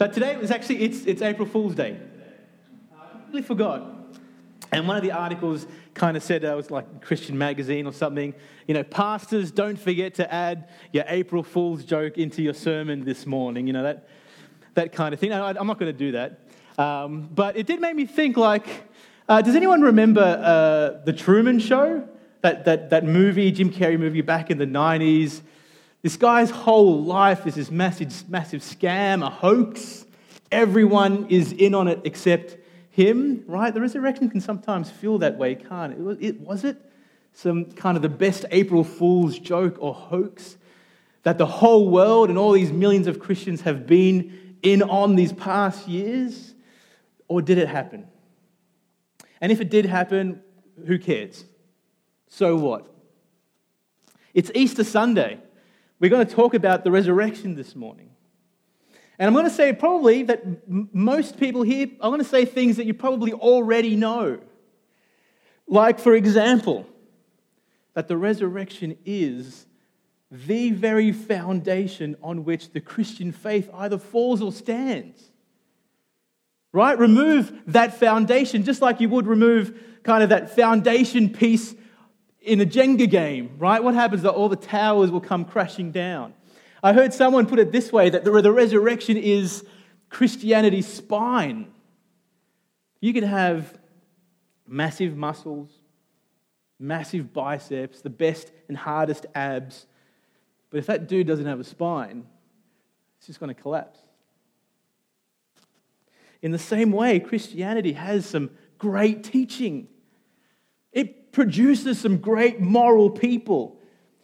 But today it was actually, it's April Fool's Day. I really forgot. And one of the articles kind of said, it was like Christian magazine or something, you know, pastors, don't forget to add your April Fool's joke into your sermon this morning, you know, that kind of thing. I'm not going to do that. But it did make me think, like, does anyone remember the Truman Show? That movie, Jim Carrey movie back in the 90s. This guy's whole life is this massive scam, a hoax. Everyone is in on it except him, right? The resurrection can sometimes feel that way, can't it? Was it some kind of the best April Fool's joke or hoax that the whole world and all these millions of Christians have been in on these past years? Or did it happen? And if it did happen, who cares? So what? It's Easter Sunday. We're going to talk about the resurrection this morning. And I'm going to say probably that most people here, I'm going to say things that you probably already know. Like, for example, that the resurrection is the very foundation on which the Christian faith either falls or stands. Right? Remove that foundation, just like you would remove kind of that foundation piece in a Jenga game, right? What happens is that all the towers will come crashing down. I heard someone put it this way, that the resurrection is Christianity's spine. You could have massive muscles, massive biceps, the best and hardest abs, but if that dude doesn't have a spine, it's just going to collapse. In the same way, Christianity has some great teaching. It produces some great moral people.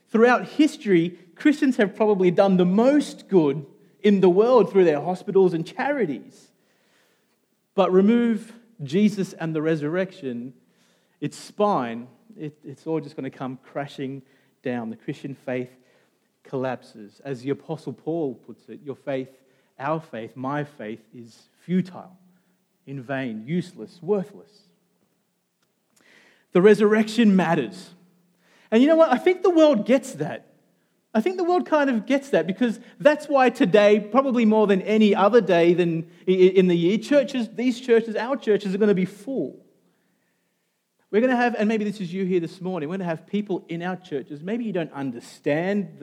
Throughout history, Christians have probably done the most good in the world through their hospitals and charities. But remove Jesus and the resurrection, its spine, it's all just going to come crashing down. The Christian faith collapses. As the Apostle Paul puts it, your faith, our faith, my faith is futile, in vain, useless, worthless. The resurrection matters. And you know what? I think the world gets that. I think the world kind of gets that, because that's why today, probably more than any other day than in the year, our churches are going to be full. We're going to have, and maybe this is you here this morning, we're going to have people in our churches. Maybe you don't understand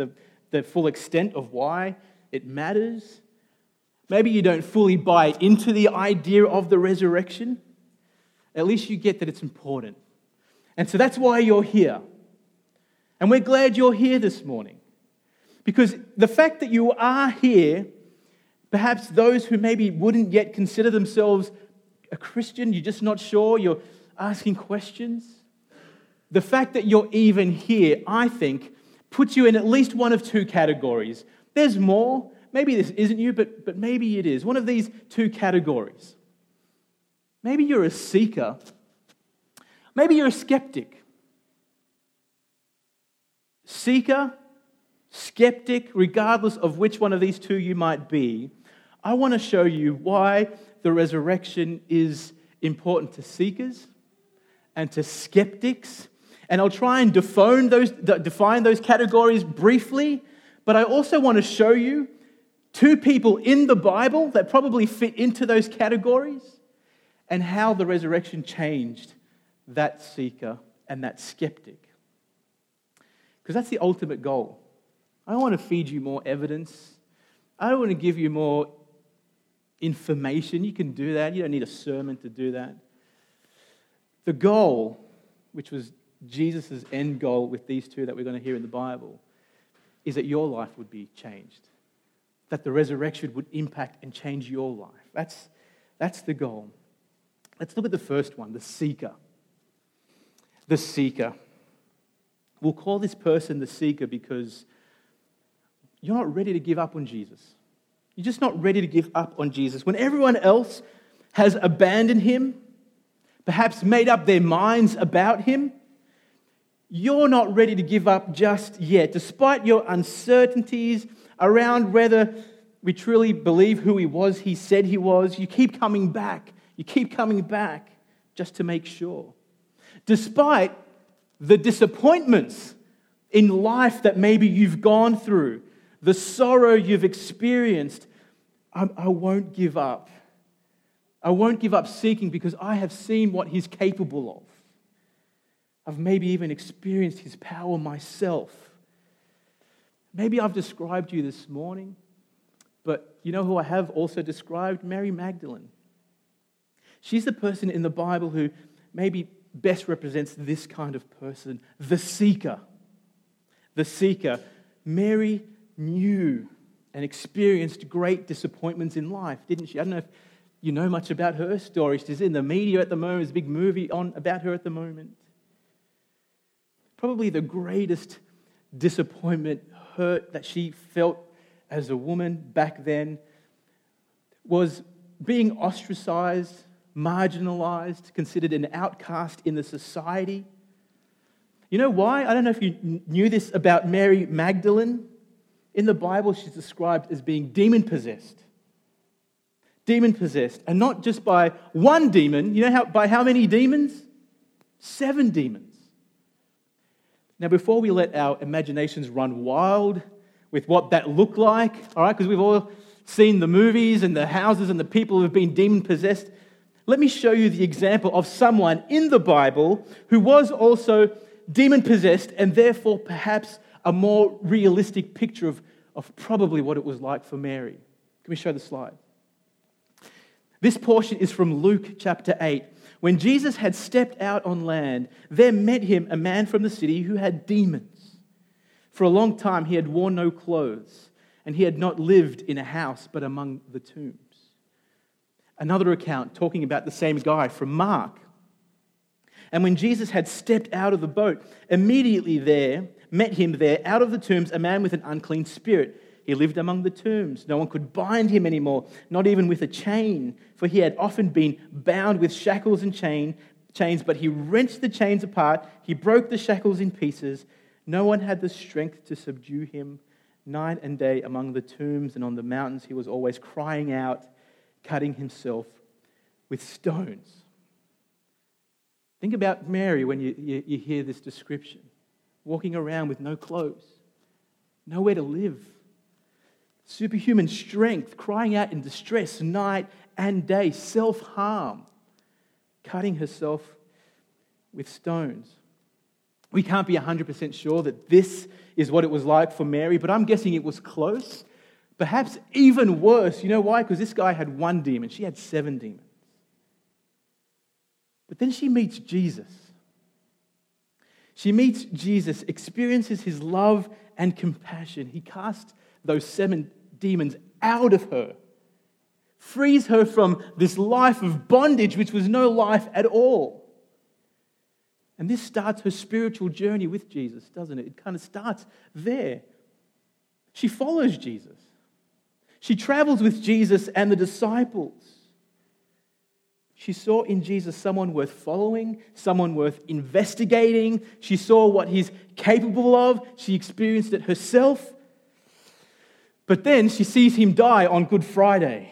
the full extent of why it matters. Maybe you don't fully buy into the idea of the resurrection. At least you get that it's important. And so that's why you're here. And we're glad you're here this morning. Because the fact that you are here, perhaps those who maybe wouldn't yet consider themselves a Christian, you're just not sure, you're asking questions. The fact that you're even here, I think, puts you in at least one of two categories. There's more. Maybe this isn't you, but maybe it is. One of these two categories. Maybe you're a seeker. Maybe you're a skeptic. Seeker, skeptic, regardless of which one of these two you might be, I want to show you why the resurrection is important to seekers and to skeptics. And I'll try and define those categories briefly, but I also want to show you two people in the Bible that probably fit into those categories, and how the resurrection changed that seeker and that skeptic. Because that's the ultimate goal. I don't want to feed you more evidence. I don't want to give you more information. You can do that. You don't need a sermon to do that. The goal, which was Jesus' end goal with these two that we're going to hear in the Bible, is that your life would be changed. That the resurrection would impact and change your life. That's the goal. Let's look at the first one, the seeker. The seeker. We'll call this person the seeker because you're not ready to give up on Jesus. You're just not ready to give up on Jesus. When everyone else has abandoned him, perhaps made up their minds about him, you're not ready to give up just yet, despite your uncertainties around whether we truly believe who he was, he said he was. You keep coming back. You keep coming back just to make sure. Despite the disappointments in life that maybe you've gone through, the sorrow you've experienced, I won't give up. I won't give up seeking because I have seen what he's capable of. I've maybe even experienced his power myself. Maybe I've described you this morning, but you know who I have also described? Mary Magdalene. She's the person in the Bible who maybe best represents this kind of person, the seeker. The seeker. Mary knew and experienced great disappointments in life, didn't she? I don't know if you know much about her story. She's in the media at the moment. There's a big movie on about her at the moment. Probably the greatest disappointment, hurt that she felt as a woman back then was being ostracized, marginalized, considered an outcast in the society. You know why? I don't know if you knew this about Mary Magdalene. In the Bible, she's described as being demon-possessed. Demon-possessed, and not just by one demon. You know by how many demons? 7 demons. Now, before we let our imaginations run wild with what that looked like, all right, because we've all seen the movies and the houses and the people who have been demon-possessed, let me show you the example of someone in the Bible who was also demon-possessed and therefore perhaps a more realistic picture of probably what it was like for Mary. Can we show the slide? This portion is from Luke chapter 8. When Jesus had stepped out on land, there met him a man from the city who had demons. For a long time he had worn no clothes, and he had not lived in a house but among the tombs. Another account talking about the same guy from Mark. And when Jesus had stepped out of the boat, immediately there met him there out of the tombs a man with an unclean spirit. He lived among the tombs. No one could bind him anymore, not even with a chain, for he had often been bound with shackles and chains, but he wrenched the chains apart. He broke the shackles in pieces. No one had the strength to subdue him. Night and day among the tombs and on the mountains, he was always crying out, cutting himself with stones. Think about Mary when you hear this description. Walking around with no clothes, nowhere to live. Superhuman strength, crying out in distress night and day, self-harm, cutting herself with stones. We can't be 100% sure that this is what it was like for Mary, but I'm guessing it was close, perhaps even worse. You know why? Because this guy had 1 demon, she had 7 demons. But then she meets Jesus. She meets Jesus, experiences his love and compassion. He casts those 7 demons out of her, frees her from this life of bondage, which was no life at all. And this starts her spiritual journey with Jesus, doesn't it? It kind of starts there. She follows Jesus. She travels with Jesus and the disciples. She saw in Jesus someone worth following, someone worth investigating. She saw what he's capable of. She experienced it herself. But then she sees him die on Good Friday.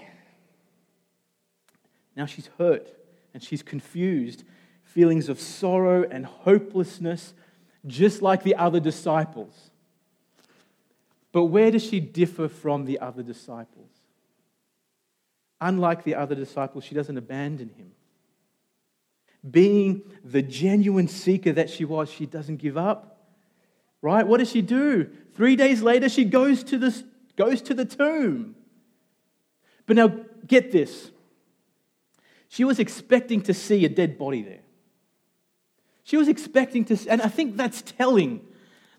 Now she's hurt and she's confused. Feelings of sorrow and hopelessness, just like the other disciples. But where does she differ from the other disciples? Unlike the other disciples, she doesn't abandon him. Being the genuine seeker that she was, she doesn't give up. Right? What does she do? 3 days later, she goes to the tomb. But now, get this. She was expecting to see a dead body there. She was expecting to, and I think that's telling.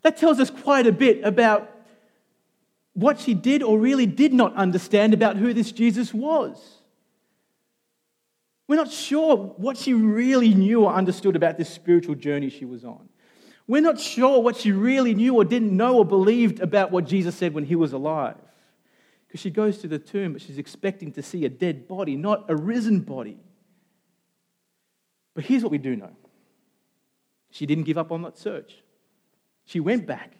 That tells us quite a bit about what she did or really did not understand about who this Jesus was. We're not sure what she really knew or understood about this spiritual journey she was on. We're not sure what she really knew or didn't know or believed about what Jesus said when he was alive. Because she goes to the tomb, but she's expecting to see a dead body, not a risen body. But here's what we do know. She didn't give up on that search. She went back.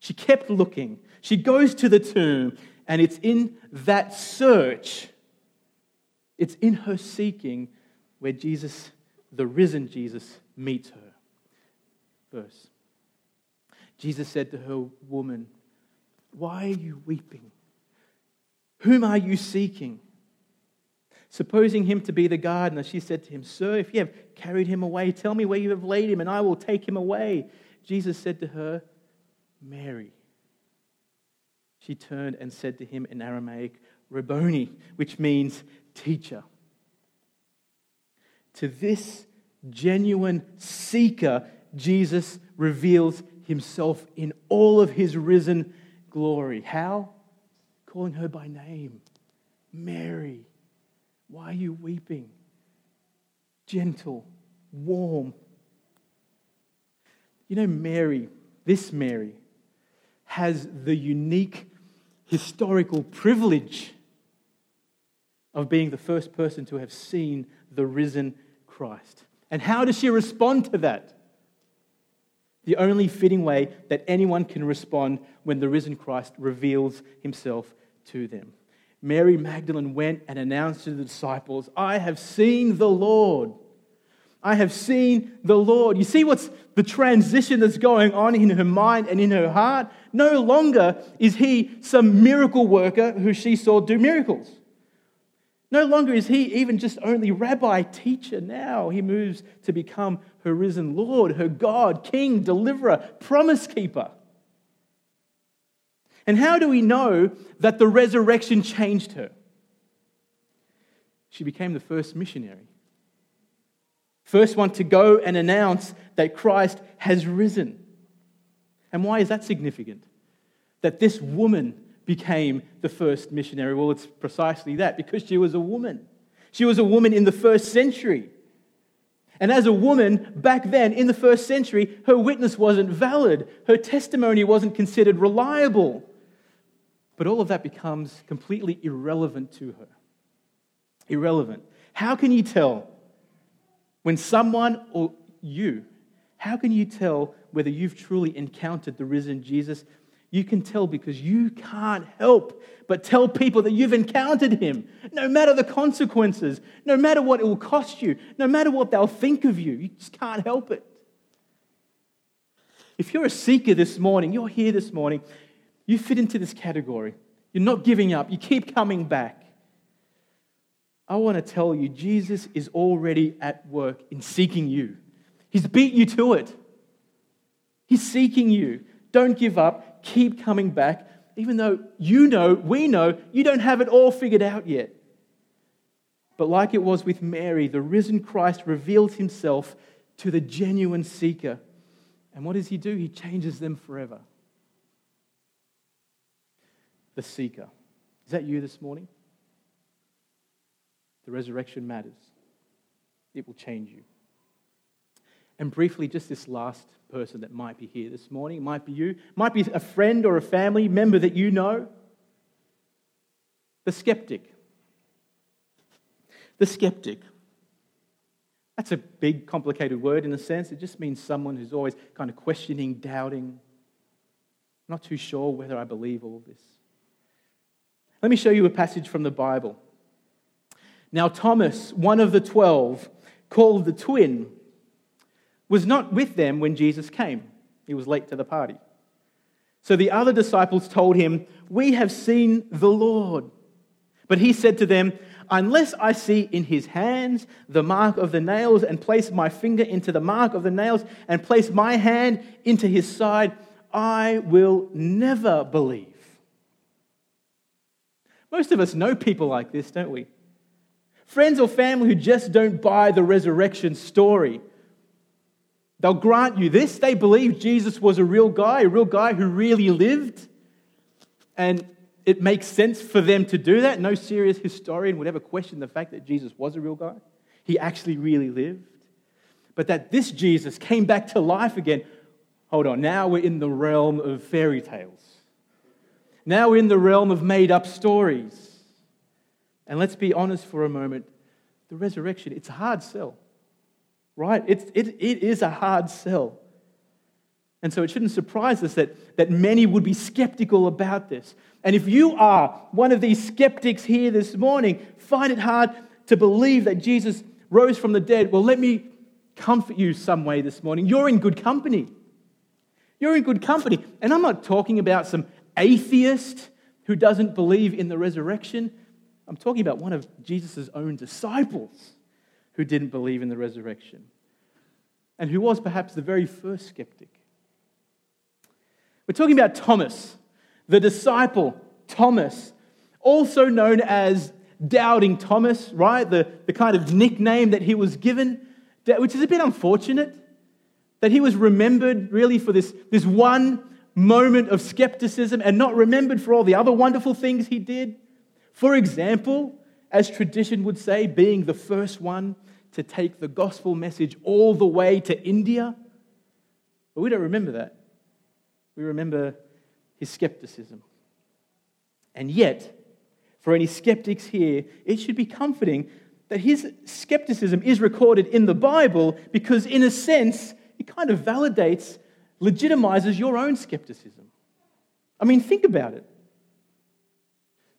She kept looking. She goes to the tomb, and it's in that search, it's in her seeking where Jesus, the risen Jesus, meets her. Verse. Jesus said to her, "Woman, why are you weeping? Whom are you seeking? Supposing him to be the gardener, she said to him, Sir, if you have carried him away, tell me where you have laid him, and I will take him away. Jesus said to her, Mary. She turned and said to him in Aramaic, Rabboni, which means teacher. To this genuine seeker, Jesus reveals himself in all of his risen glory. How? Calling her by name, Mary. Why are you weeping? Gentle, warm. You know, Mary, this Mary, has the unique historical privilege of being the first person to have seen the risen Christ. And how does she respond to that? The only fitting way that anyone can respond when the risen Christ reveals himself to them. Mary Magdalene went and announced to the disciples, I have seen the Lord. I have seen the Lord. You see what's the transition that's going on in her mind and in her heart? No longer is he some miracle worker who she saw do miracles. No longer is he even just only rabbi, teacher. Now he moves to become her risen Lord, her God, King, Deliverer, Promise Keeper. And how do we know that the resurrection changed her? She became the first missionary. First one to go and announce that Christ has risen. And why is that significant? That this woman became the first missionary. Well, it's precisely that, because she was a woman. She was a woman in the first century. And as a woman, back then, in the first century, her witness wasn't valid. Her testimony wasn't considered reliable. But all of that becomes completely irrelevant to her. Irrelevant. How can you tell when someone or you, how can you tell whether you've truly encountered the risen Jesus? You can tell because you can't help but tell people that you've encountered him, no matter the consequences, no matter what it will cost you, no matter what they'll think of you. You just can't help it. If you're a seeker this morning, you're here this morning, you fit into this category. You're not giving up. You keep coming back. I want to tell you, Jesus is already at work in seeking you. He's beat you to it. He's seeking you. Don't give up. Keep coming back, even though you know, we know, you don't have it all figured out yet. But like it was with Mary, the risen Christ reveals himself to the genuine seeker. And what does he do? He changes them forever. The seeker. Is that you this morning? The resurrection matters. It will change you. And briefly, just this last person that might be here this morning, might be you, might be a friend or a family member that you know. The skeptic. The skeptic. That's a big, complicated word in a sense. It just means someone who's always kind of questioning, doubting. Not too sure whether I believe all of this. Let me show you a passage from the Bible. Now Thomas, one of the 12, called the twin, was not with them when Jesus came. He was late to the party. So the other disciples told him, "We have seen the Lord." But he said to them, "Unless I see in his hands the mark of the nails and place my finger into the mark of the nails and place my hand into his side, I will never believe." Most of us know people like this, don't we? Friends or family who just don't buy the resurrection story. They'll grant you this. They believe Jesus was a real guy who really lived. And it makes sense for them to do that. No serious historian would ever question the fact that Jesus was a real guy. He actually really lived. But that this Jesus came back to life again. Hold on, now we're in the realm of fairy tales. Now we're in the realm of made-up stories. And let's be honest for a moment, the resurrection, it's a hard sell, right? It is a hard sell. And so it shouldn't surprise us that many would be skeptical about this. And if you are one of these skeptics here this morning, find it hard to believe that Jesus rose from the dead, well, let me comfort you some way this morning. You're in good company. You're in good company. And I'm not talking about some atheist who doesn't believe in the resurrection. I'm talking about one of Jesus' own disciples who didn't believe in the resurrection and who was perhaps the very first skeptic. We're talking about Thomas, the disciple Thomas, also known as Doubting Thomas, right? The kind of nickname that he was given, which is a bit unfortunate, that he was remembered really for this one moment of skepticism and not remembered for all the other wonderful things he did. For example, as tradition would say, being the first one to take the gospel message all the way to India. But we don't remember that. We remember his skepticism. And yet, for any skeptics here, it should be comforting that his skepticism is recorded in the Bible because, in a sense, it kind of validates, legitimizes your own skepticism. I mean, think about it.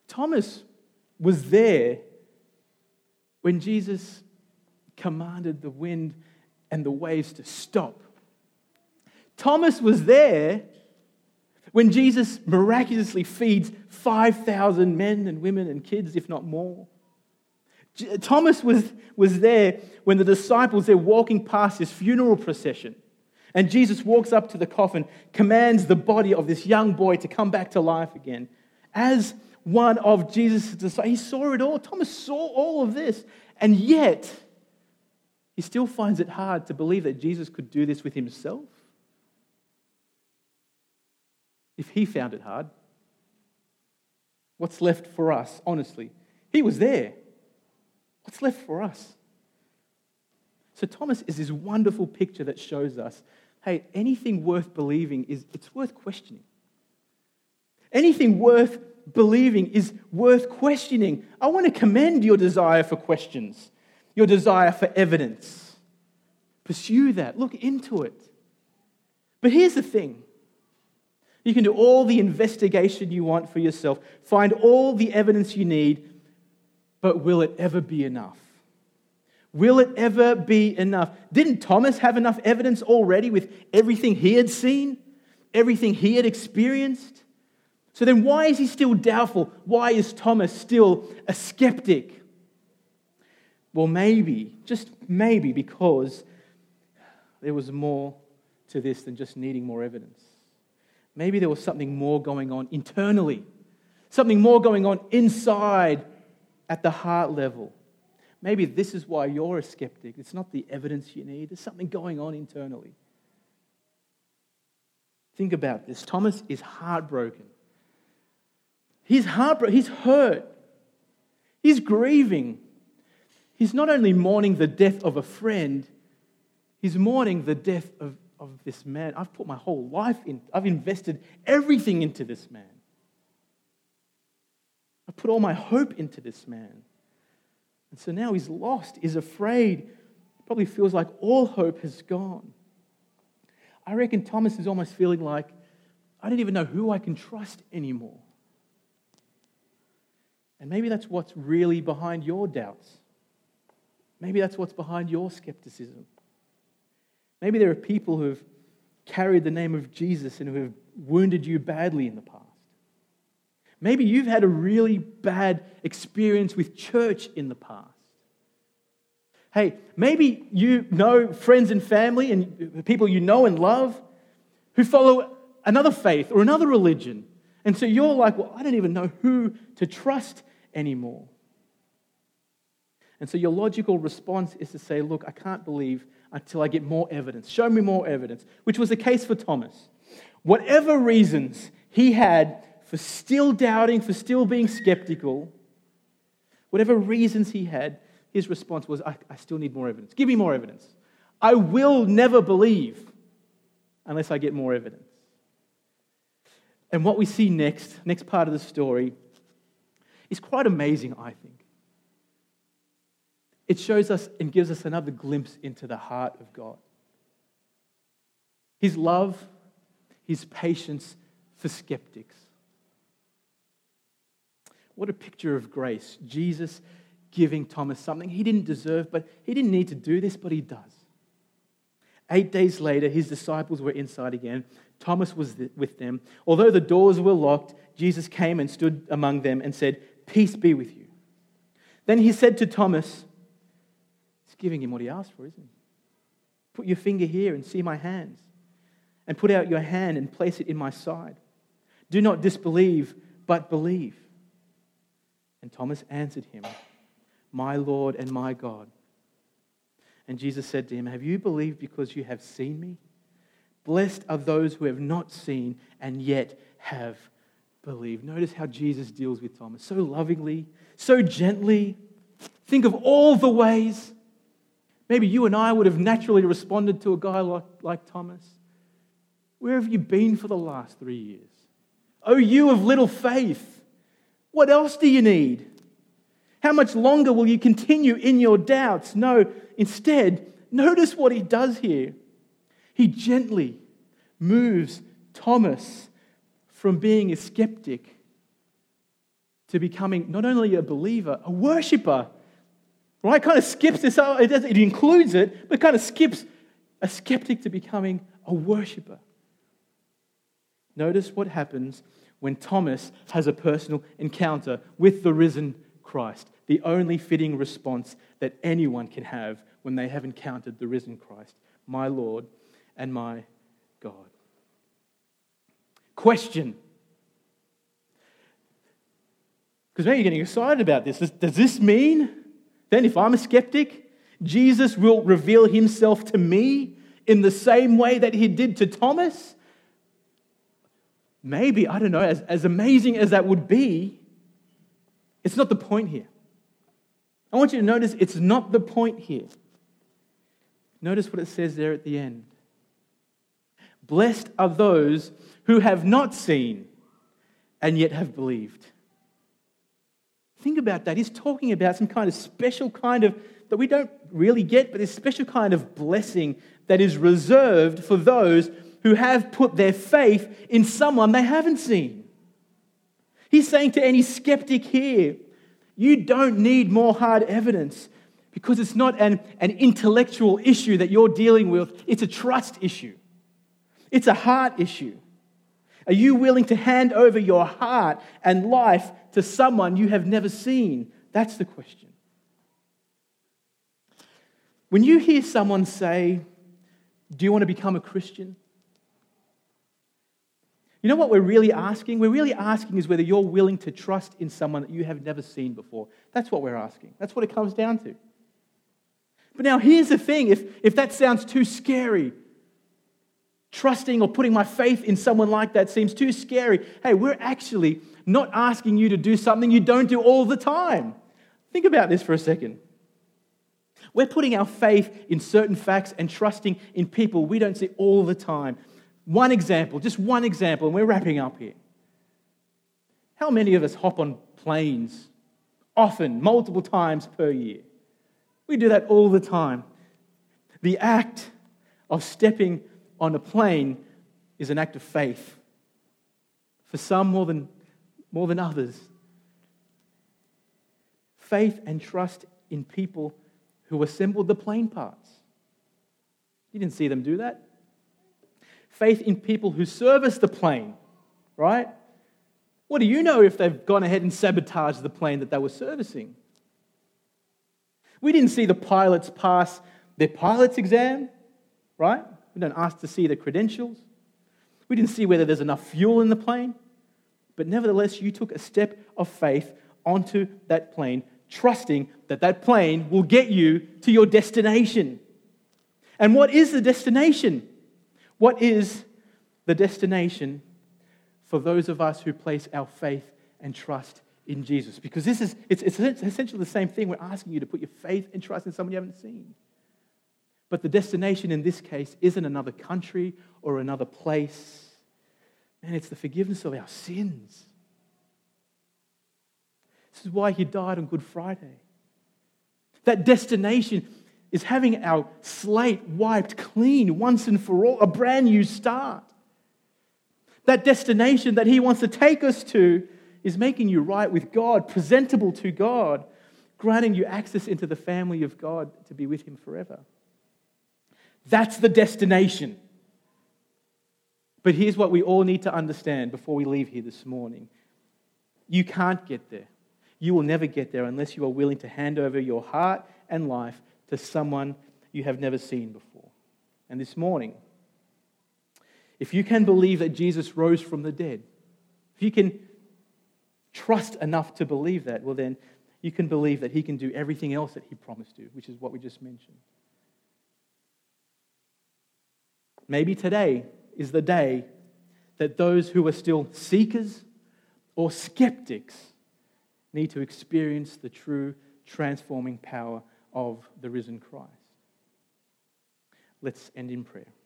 Thomas was there when Jesus commanded the wind and the waves to stop. Thomas was there when Jesus miraculously feeds 5,000 men and women and kids, if not more. Thomas was there when the disciples, they're walking past this funeral procession, and Jesus walks up to the coffin, commands the body of this young boy to come back to life again. As one of Jesus' disciples, he saw it all. Thomas saw all of this, and yet he still finds it hard to believe that Jesus could do this with himself. If he found it hard, what's left for us, honestly? He was there. What's left for us? So Thomas is this wonderful picture that shows us, hey, anything worth believing it's worth questioning. Anything worth believing is worth questioning. I want to commend your desire for questions, your desire for evidence. Pursue that. Look into it. But here's the thing. You can do all the investigation you want for yourself, find all the evidence you need, but will it ever be enough? Will it ever be enough? Didn't Thomas have enough evidence already with everything he had seen, everything he had experienced? So then why is he still doubtful? Why is Thomas still a skeptic? Well, maybe, just maybe, because there was more to this than just needing more evidence. Maybe there was something more going on internally, something more going on inside at the heart level. Maybe this is why you're a skeptic. It's not the evidence you need. There's something going on internally. Think about this. Thomas is heartbroken. He's heartbroken. He's hurt. He's grieving. He's not only mourning the death of a friend, he's mourning the death of this man. I've put my whole life in. I've invested everything into this man. I've put all my hope into this man. And so now he's lost, is afraid, probably feels like all hope has gone. I reckon Thomas is almost feeling like, I don't even know who I can trust anymore. And maybe that's what's really behind your doubts. Maybe that's what's behind your skepticism. Maybe there are people who have carried the name of Jesus and who have wounded you badly in the past. Maybe you've had a really bad experience with church in the past. Hey, maybe you know friends and family and people you know and love who follow another faith or another religion. And so you're like, well, I don't even know who to trust anymore. And so your logical response is to say, look, I can't believe until I get more evidence. Show me more evidence, which was the case for Thomas. Whatever reasons he had for still doubting, for still being skeptical, whatever reasons he had, his response was, I still need more evidence. Give me more evidence. I will never believe unless I get more evidence. And what we see next part of the story, is quite amazing, I think. It shows us and gives us another glimpse into the heart of God. His love, his patience for skeptics. What a picture of grace. Jesus giving Thomas something he didn't deserve, but he didn't need to do this, but he does. 8 days later, his disciples were inside again. Thomas was with them. Although the doors were locked, Jesus came and stood among them and said, "Peace be with you." Then he said to Thomas, he's giving him what he asked for, isn't he? "Put your finger here and see my hands, and put out your hand and place it in my side. Do not disbelieve, but believe." And Thomas answered him, "My Lord and my God." And Jesus said to him, "Have you believed because you have seen me? Blessed are those who have not seen and yet have believed." Notice how Jesus deals with Thomas so lovingly, so gently. Think of all the ways. Maybe you and I would have naturally responded to a guy like Thomas. "Where have you been for the last 3 years? Oh, you of little faith, what else do you need? How much longer will you continue in your doubts?" No, instead, notice what he does here. He gently moves Thomas from being a skeptic to becoming not only a believer, a worshiper. Right? Kind of skips this, it includes it, but kind of skips a skeptic to becoming a worshiper. Notice what happens when Thomas has a personal encounter with the risen Christ, the only fitting response that anyone can have when they have encountered the risen Christ, "My Lord and my God." Question. Because now you're getting excited about this. Does this mean then if I'm a skeptic, Jesus will reveal himself to me in the same way that he did to Thomas? Maybe, I don't know, as amazing as that would be, it's not the point here. I want you to notice it's not the point here. Notice what it says there at the end. Blessed are those who have not seen and yet have believed. Think about that. He's talking about some kind of special kind of, that we don't really get, but this special kind of blessing that is reserved for those who have put their faith in someone they haven't seen. He's saying to any skeptic here, you don't need more hard evidence because it's not an intellectual issue that you're dealing with. It's a trust issue. It's a heart issue. Are you willing to hand over your heart and life to someone you have never seen? That's the question. When you hear someone say, "Do you want to become a Christian?" you know what we're really asking? We're really asking is whether you're willing to trust in someone that you have never seen before. That's what we're asking. That's what it comes down to. But now here's the thing. If that sounds too scary, trusting or putting my faith in someone like that seems too scary, hey, we're actually not asking you to do something you don't do all the time. Think about this for a second. We're putting our faith in certain facts and trusting in people we don't see all the time. One example, just one example, and we're wrapping up here. How many of us hop on planes often, multiple times per year? We do that all the time. The act of stepping on a plane is an act of faith. For some more than others. Faith and trust in people who assembled the plane parts. You didn't see them do that. Faith in people who service the plane, right? What do you know if they've gone ahead and sabotaged the plane that they were servicing? We didn't see the pilots pass their pilot's exam, right? We don't ask to see the credentials. We didn't see whether there's enough fuel in the plane. But nevertheless, you took a step of faith onto that plane, trusting that that plane will get you to your destination. And what is the destination? What is the destination for those of us who place our faith and trust in Jesus? Because this is it's essentially the same thing. We're asking you to put your faith and trust in someone you haven't seen. But the destination in this case isn't another country or another place. Man, it's the forgiveness of our sins. This is why he died on Good Friday. That destination is having our slate wiped clean once and for all, a brand new start. That destination that he wants to take us to is making you right with God, presentable to God, granting you access into the family of God to be with him forever. That's the destination. But here's what we all need to understand before we leave here this morning. You can't get there. You will never get there unless you are willing to hand over your heart and life to someone you have never seen before. And this morning, if you can believe that Jesus rose from the dead, if you can trust enough to believe that, well then, you can believe that he can do everything else that he promised you, which is what we just mentioned. Maybe today is the day that those who are still seekers or skeptics need to experience the true transforming power of the risen Christ. Let's end in prayer.